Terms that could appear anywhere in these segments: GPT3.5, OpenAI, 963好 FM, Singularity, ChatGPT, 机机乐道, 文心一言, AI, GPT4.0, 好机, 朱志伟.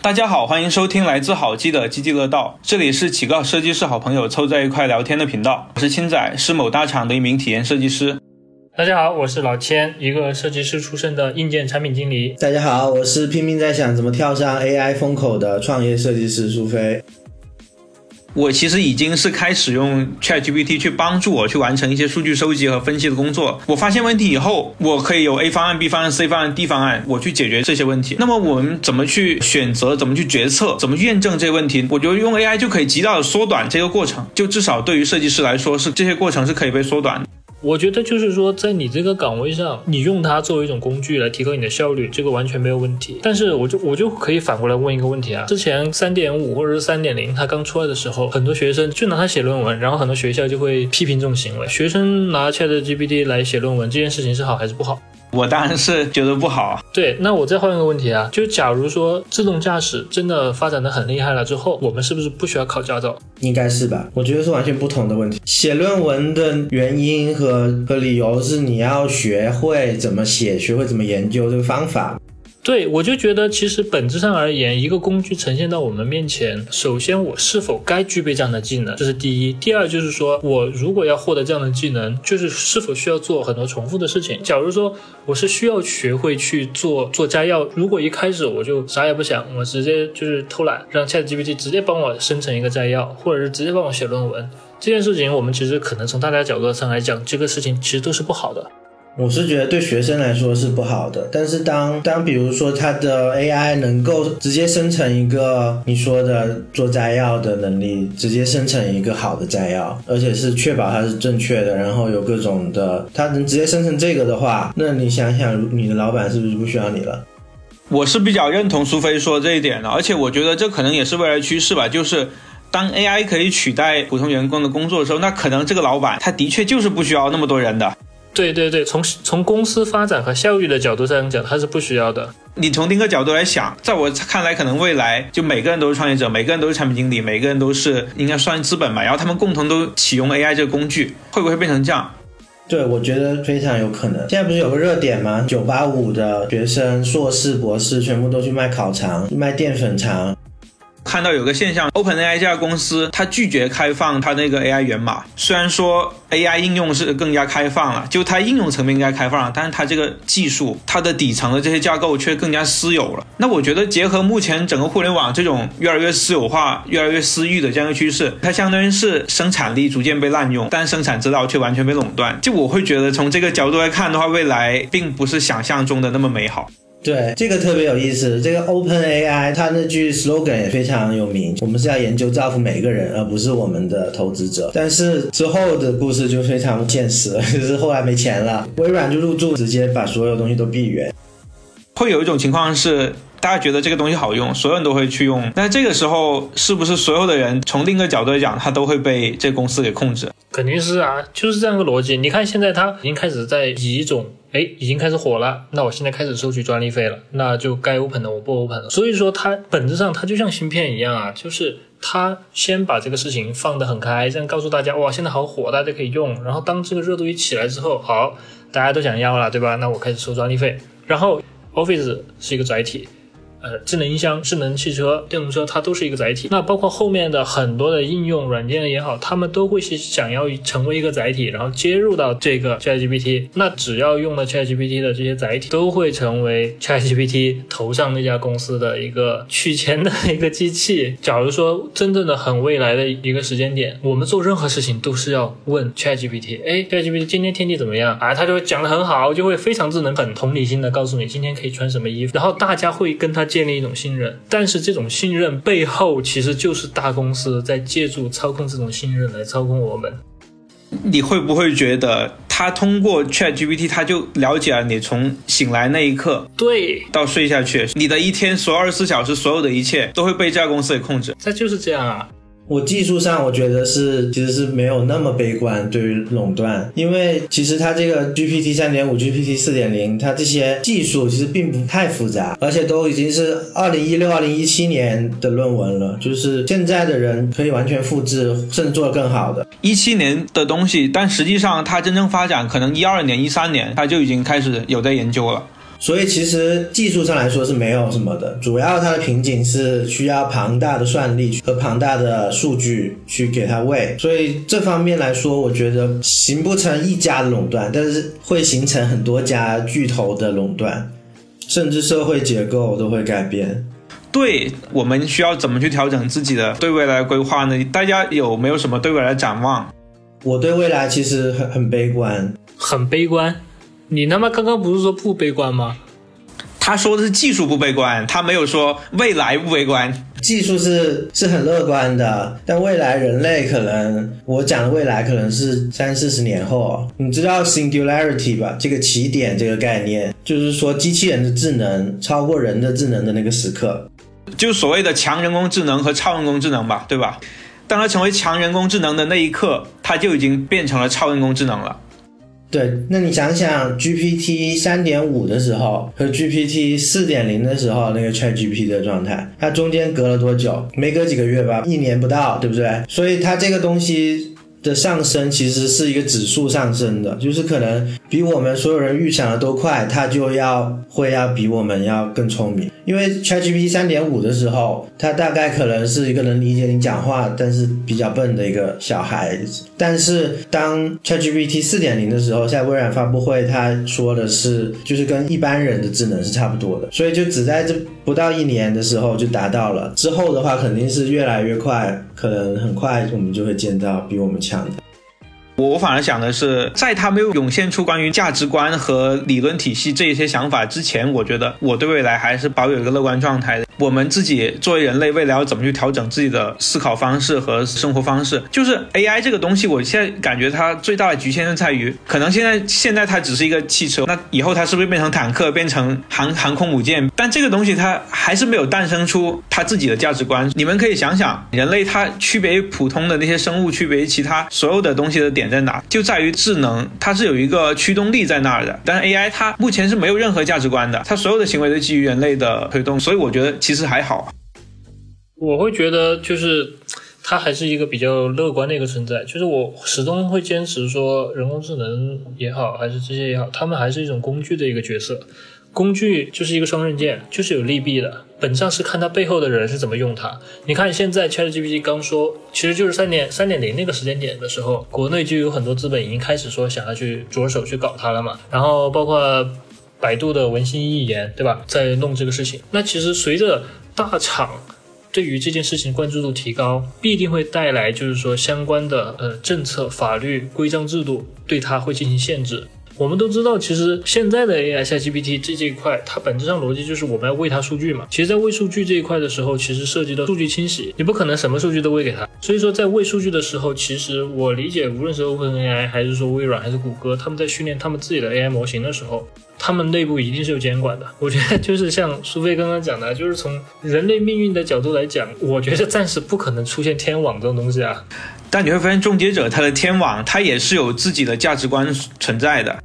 大家好，欢迎收听来自好机的机机乐道，这里是几个设计师好朋友凑在一块聊天的频道。我是青仔，是某大厂的一名体验设计师。大家好，我是老千，一个设计师出身的硬件产品经理。大家好，我是拼命在想怎么跳上 AI 风口的创业设计师苏飞。我其实已经是开始用 ChatGPT 去帮助我去完成一些数据收集和分析的工作。我发现问题以后，我可以有 A 方案、B 方案、C 方案、D 方案，我去解决这些问题。那么我们怎么去选择、怎么去决策、怎么验证这些问题？我觉得用 AI 就可以极大的缩短这个过程，就至少对于设计师来说，是这些过程是可以被缩短的。我觉得就是说，在你这个岗位上，你用它作为一种工具来提高你的效率，这个完全没有问题。但是我就可以反过来问一个问题啊，之前 3.5 或者是 3.0 它刚出来的时候，很多学生就拿它写论文，然后很多学校就会批评这种行为。学生拿 ChatGPT 来写论文这件事情是好还是不好？我当然是觉得不好。对，那我再换一个问题啊，就假如说自动驾驶真的发展得很厉害了之后，我们是不是不需要考驾照？应该是吧，我觉得是完全不同的问题。写论文的原因和理由是你要学会怎么写，学会怎么研究这个方法。对，我就觉得其实本质上而言，一个工具呈现到我们面前，首先我是否该具备这样的技能，这是第一。第二就是说，我如果要获得这样的技能，就是是否需要做很多重复的事情。假如说我是需要学会去做摘要，如果一开始我就啥也不想，我直接就是偷懒，让 ChatGPT 直接帮我生成一个摘要，或者是直接帮我写论文，这件事情我们其实可能从大家角度上来讲，这个事情其实都是不好的。我是觉得对学生来说是不好的，但是当比如说他的 AI 能够直接生成一个你说的做摘要的能力，直接生成一个好的摘要，而且是确保它是正确的，然后有各种的，他能直接生成这个的话，那你想想你的老板是不是不需要你了？我是比较认同苏菲说这一点的，而且我觉得这可能也是未来趋势吧，就是当 AI 可以取代普通员工的工作的时候，那可能这个老板他的确就是不需要那么多人的。对对对，从公司发展和效率的角度上讲，它是不需要的。你从另一个角度来想，在我看来，可能未来就每个人都是创业者，每个人都是产品经理，每个人都是应该算资本嘛，然后他们共同都启用 AI 这个工具，会不会变成这样？对，我觉得非常有可能。现在不是有个热点吗？985的学生、硕士、博士全部都去卖烤肠、卖淀粉肠。看到有个现象 ，OpenAI 这家公司它拒绝开放它那个 AI 源码。虽然说 AI 应用是更加开放了，就它应用层面更加开放了，但是它这个技术，它的底层的这些架构却更加私有了。那我觉得结合目前整个互联网这种越来越私有化、越来越私域的这样一个趋势，它相当于是生产力逐渐被滥用，但生产制造却完全被垄断。就我会觉得从这个角度来看的话，未来并不是想象中的那么美好。对，这个特别有意思。这个 OpenAI 它那句 slogan 也非常有名，我们是要研究造福每个人，而不是我们的投资者。但是之后的故事就非常现实，就是后来没钱了，微软就入驻，直接把所有东西都闭源。会有一种情况是大家觉得这个东西好用，所有人都会去用，那这个时候是不是所有的人从另一个角度来讲，他都会被这公司给控制？肯定是啊，就是这样一个逻辑。你看现在他已经开始在以一种已经开始火了，那我现在开始收取专利费了，那就该 open 了我不 open 了。所以说它本质上它就像芯片一样啊，就是它先把这个事情放得很开，这样告诉大家，哇，现在好火，大家可以用。然后当这个热度一起来之后，好，大家都想要了，对吧？那我开始收专利费。然后 Office 是一个载体，智能音箱、智能汽车、电动车，它都是一个载体。那包括后面的很多的应用软件也好，他们都会想要成为一个载体，然后接入到这个 ChatGPT。那只要用了 ChatGPT 的这些载体，都会成为 ChatGPT 头上那家公司的一个取钱的一个机器。假如说真正的很未来的一个时间点，我们做任何事情都是要问 ChatGPT， ChatGPT 今天天气怎么样啊？他就讲得很好，就会非常智能、很同理心的告诉你今天可以穿什么衣服，然后大家会跟他建立一种信任。但是这种信任背后其实就是大公司在借助操控这种信任来操控我们。你会不会觉得他通过 ChatGPT 他就了解了你从醒来那一刻对到睡下去，你的一天所有24小时所有的一切都会被这家公司给控制？这就是这样啊。我技术上我觉得其实是没有那么悲观对于垄断，因为其实它这个 GPT3.5 GPT4.0 它这些技术其实并不太复杂，而且都已经是2016 2017年的论文了，就是现在的人可以完全复制甚至做得更好的17年的东西，但实际上它真正发展可能12年13年它就已经开始有在研究了。所以其实技术上来说是没有什么的，主要它的瓶颈是需要庞大的算力和庞大的数据去给它喂，所以这方面来说我觉得形不成一家的垄断，但是会形成很多家巨头的垄断，甚至社会结构都会改变。对，我们需要怎么去调整自己的对未来规划呢？大家有没有什么对未来的展望？我对未来其实很悲观。很悲观？你他妈刚刚不是说不悲观吗？他说的是技术不悲观，他没有说未来不悲观。技术是很乐观的，但未来人类可能，我讲的未来可能是30-40年后。你知道 Singularity 吧？这个起点这个概念，就是说机器人的智能超过人的智能的那个时刻，就所谓的强人工智能和超人工智能吧，对吧？当它成为强人工智能的那一刻，它就已经变成了超人工智能了。对，那你想想 GPT3.5 的时候和 GPT4.0 的时候那个 ChatGPT 的状态，它中间隔了多久？没隔几个月吧，1年不到，对不对？所以它这个东西的上升其实是一个指数上升的，就是可能比我们所有人预想的都快，它就要比我们要更聪明。因为 ChatGPT 3.5 的时候，它大概可能是一个能理解你讲话但是比较笨的一个小孩子，但是当 ChatGPT 4.0 的时候，在微软发布会它说的是就是跟一般人的智能是差不多的，所以就只在这不到1年的时候就达到了，之后的话肯定是越来越快，可能很快我们就会见到比我们强的。我反而想的是，在他没有涌现出关于价值观和理论体系这些想法之前，我觉得我对未来还是保有一个乐观状态的。我们自己作为人类，未来要怎么去调整自己的思考方式和生活方式？就是 AI 这个东西，我现在感觉它最大的局限是在于，可能现在它只是一个汽车，那以后它是不是变成坦克，变成航空母舰？但这个东西它还是没有诞生出它自己的价值观。你们可以想想，人类它区别于普通的那些生物，区别于其他所有的东西的点在哪？就在于智能，它是有一个驱动力在那儿的，但是 AI 它目前是没有任何价值观的，它所有的行为都基于人类的推动，所以我觉得其实还好。我会觉得就是它还是一个比较乐观的一个存在，就是我始终会坚持说，人工智能也好，还是这些也好，他们还是一种工具的一个角色，工具就是一个双刃剑，就是有利弊的，本质上是看它背后的人是怎么用它。你看现在 ChatGPT 刚说，其实就是3.0 那个时间点的时候，国内就有很多资本已经开始说想要去着手去搞它了嘛，然后包括百度的文心一言，对吧，在弄这个事情。那其实随着大厂对于这件事情关注度提高，必定会带来就是说相关的政策、法律、规章制度对它会进行限制。我们都知道，其实现在的 AI ChatGPT 这一块，它本质上逻辑就是我们要喂它数据嘛。其实在喂数据这一块的时候，其实涉及到数据清洗，你不可能什么数据都喂给它。所以说在喂数据的时候，其实我理解，无论是 OpenAI 还是说微软还是谷歌，他们在训练他们自己的 AI 模型的时候，他们内部一定是有监管的。我觉得就是像苏菲刚刚讲的，就是从人类命运的角度来讲，我觉得暂时不可能出现天网这种东西啊。但你会发现终结者他的天网，他也是有自己的价值观存在的。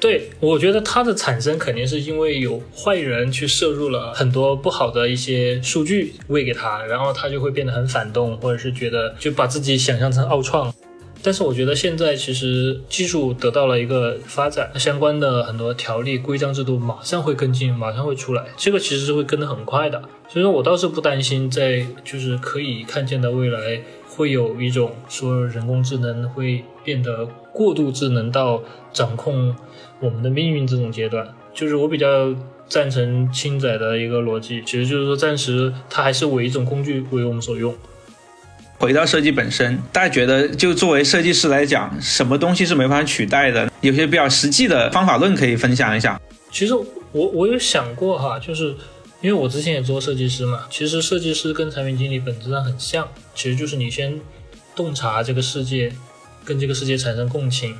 对，我觉得它的产生肯定是因为有坏人去摄入了很多不好的一些数据喂给他，然后他就会变得很反动，或者是觉得就把自己想象成奥创。但是我觉得现在其实技术得到了一个发展，相关的很多条例规章制度马上会跟进，马上会出来，这个其实是会跟得很快的。所以说我倒是不担心在就是可以看见的未来会有一种说人工智能会变得过度智能到掌控我们的命运这种阶段。就是我比较赞成清仔的一个逻辑，其实就是说暂时它还是为一种工具为我们所用。回到设计本身，大家觉得就作为设计师来讲，什么东西是没法取代的？有些比较实际的方法论可以分享一下。其实我有想过哈，就是因为我之前也做设计师嘛，其实设计师跟产品经理本质上很像，其实就是你先洞察这个世界，跟这个世界产生共情，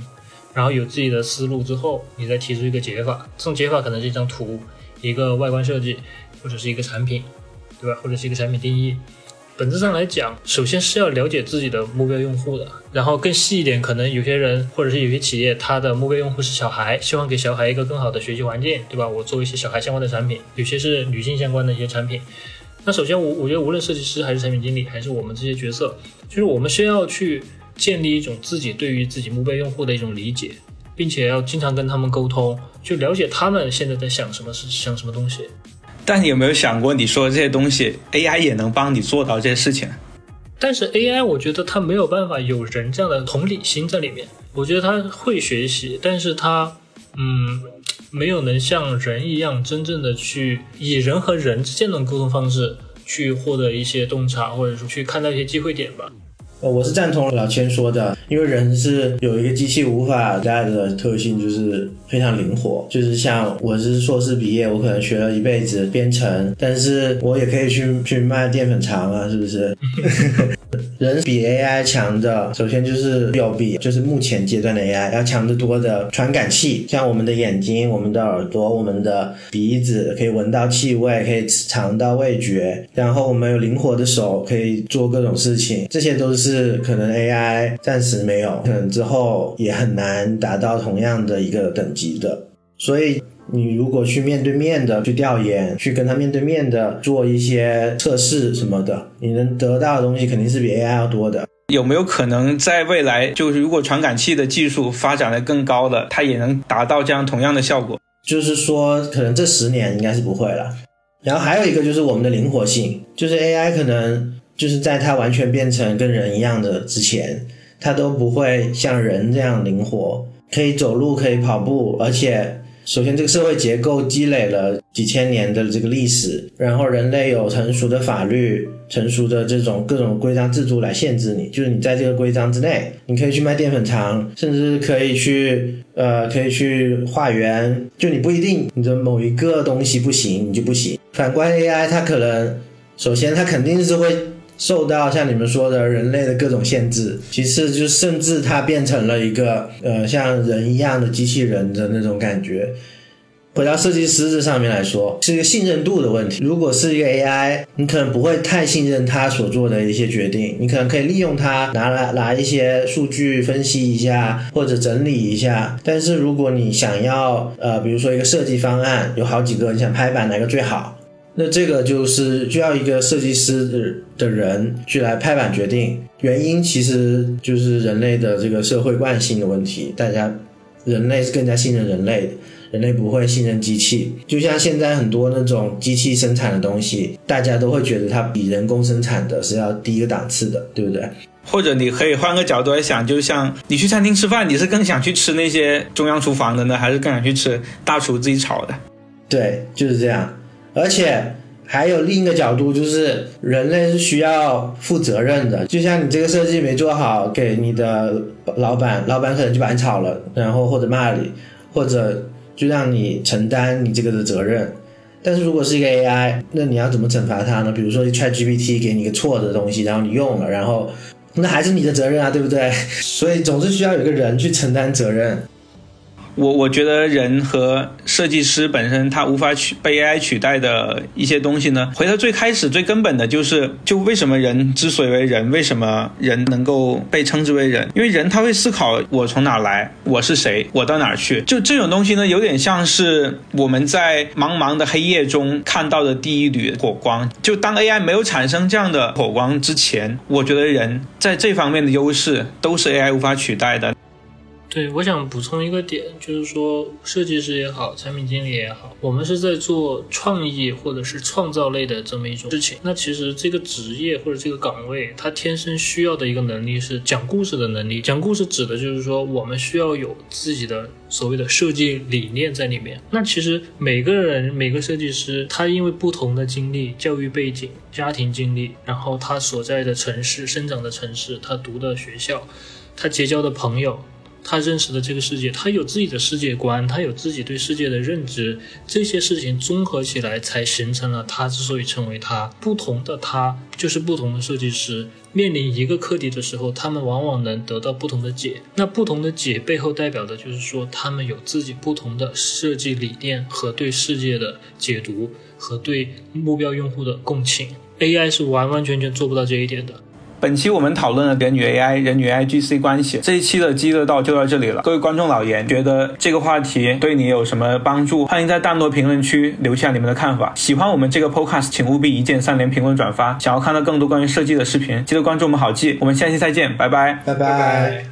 然后有自己的思路之后，你再提出一个解法。这种解法可能是一张图，一个外观设计，或者是一个产品，对吧？或者是一个产品定义。本质上来讲，首先是要了解自己的目标用户的，然后更细一点，可能有些人或者是有些企业，他的目标用户是小孩，希望给小孩一个更好的学习环境，对吧？我做一些小孩相关的产品，有些是女性相关的一些产品。那首先我觉得无论设计师还是产品经理还是我们这些角色，就是我们需要去建立一种自己对于自己目标用户的一种理解，并且要经常跟他们沟通，去了解他们现在在想什么，想什么东西。但你有没有想过，你说的这些东西 AI 也能帮你做到这些事情？但是 AI 我觉得它没有办法有人这样的同理心在里面，我觉得它会学习，但是它没有能像人一样真正的去以人和人之间的沟通方式去获得一些洞察，或者说去看到一些机会点吧。我是赞同老千说的，因为人是有一个机器无法带来的特性，就是非常灵活。就是像我是硕士毕业，我可能学了一辈子编程，但是我也可以去卖淀粉肠啊，是不是？人比 AI 强的，首先就是有比就是目前阶段的 AI 要强得多的传感器，像我们的眼睛、我们的耳朵、我们的鼻子可以闻到气味，可以尝到味觉，然后我们有灵活的手可以做各种事情，这些都是可能 AI 暂时没有，可能之后也很难达到同样的一个等级的。所以你如果去面对面的去调研，去跟他面对面的做一些测试什么的，你能得到的东西肯定是比 AI 要多的。有没有可能在未来，就是如果传感器的技术发展得更高了，它也能达到这样同样的效果？就是说可能这10年应该是不会了。然后还有一个就是我们的灵活性，就是 AI 可能就是在它完全变成跟人一样的之前，它都不会像人这样灵活，可以走路，可以跑步，而且首先这个社会结构积累了几千年的这个历史，然后人类有成熟的法律，成熟的这种各种规章制度来限制你，就是你在这个规章之内你可以去卖淀粉肠，甚至可以去化缘，就你不一定你的某一个东西不行你就不行。反观 AI 它可能首先它肯定是会受到像你们说的人类的各种限制，其次就甚至它变成了一个像人一样的机器人的那种感觉。回到设计师这上面来说，是一个信任度的问题。如果是一个 AI， 你可能不会太信任他所做的一些决定，你可能可以利用他拿一些数据分析一下或者整理一下。但是如果你想要比如说一个设计方案有好几个，你想拍板哪个最好，那这个就是需要一个设计师的人去来拍板决定。原因其实就是人类的这个社会惯性的问题，大家人类是更加信任人类的，人类不会信任机器。就像现在很多那种机器生产的东西，大家都会觉得它比人工生产的是要低一个档次的，对不对？或者你可以换个角度来想，就像你去餐厅吃饭，你是更想去吃那些中央厨房的呢，还是更想去吃大厨自己炒的？对，就是这样。而且还有另一个角度，就是人类是需要负责任的。就像你这个设计没做好给你的老板可能就把你炒了，然后或者骂你，或者就让你承担你这个的责任。但是如果是一个 AI， 那你要怎么惩罚它呢？比如说 ChatGPT 给你一个错的东西，然后你用了，然后那还是你的责任啊，对不对？所以总是需要有一个人去承担责任。我觉得人和设计师本身他无法被 AI 取代的一些东西呢，回到最开始最根本的就为什么人之所以为人，为什么人能够被称之为人，因为人他会思考我从哪来，我是谁，我到哪去。就这种东西呢，有点像是我们在茫茫的黑夜中看到的第一缕火光。就当 AI 没有产生这样的火光之前，我觉得人在这方面的优势都是 AI 无法取代的。对，我想补充一个点，就是说设计师也好，产品经理也好，我们是在做创意或者是创造类的这么一种事情。那其实这个职业或者这个岗位，它天生需要的一个能力是讲故事的能力。讲故事指的就是说，我们需要有自己的所谓的设计理念在里面。那其实每个人，每个设计师，他因为不同的经历、教育背景、家庭经历，然后他所在的城市、生长的城市、他读的学校、他结交的朋友，他认识的这个世界，他有自己的世界观，他有自己对世界的认知，这些事情综合起来才形成了他之所以成为他。不同的他就是不同的设计师，面临一个课题的时候，他们往往能得到不同的解。那不同的解背后代表的就是说，他们有自己不同的设计理念和对世界的解读和对目标用户的共情。 AI 是完完全全做不到这一点的。本期我们讨论了人与 AI、人与 AIGC 关系，这一期的激乐道就到这里了。各位观众老爷，觉得这个话题对你有什么帮助？欢迎在弹幕评论区留下你们的看法。喜欢我们这个 podcast， 请务必一键三连、评论、转发。想要看到更多关于设计的视频，记得关注我们好记。我们下期再见，拜拜，拜拜。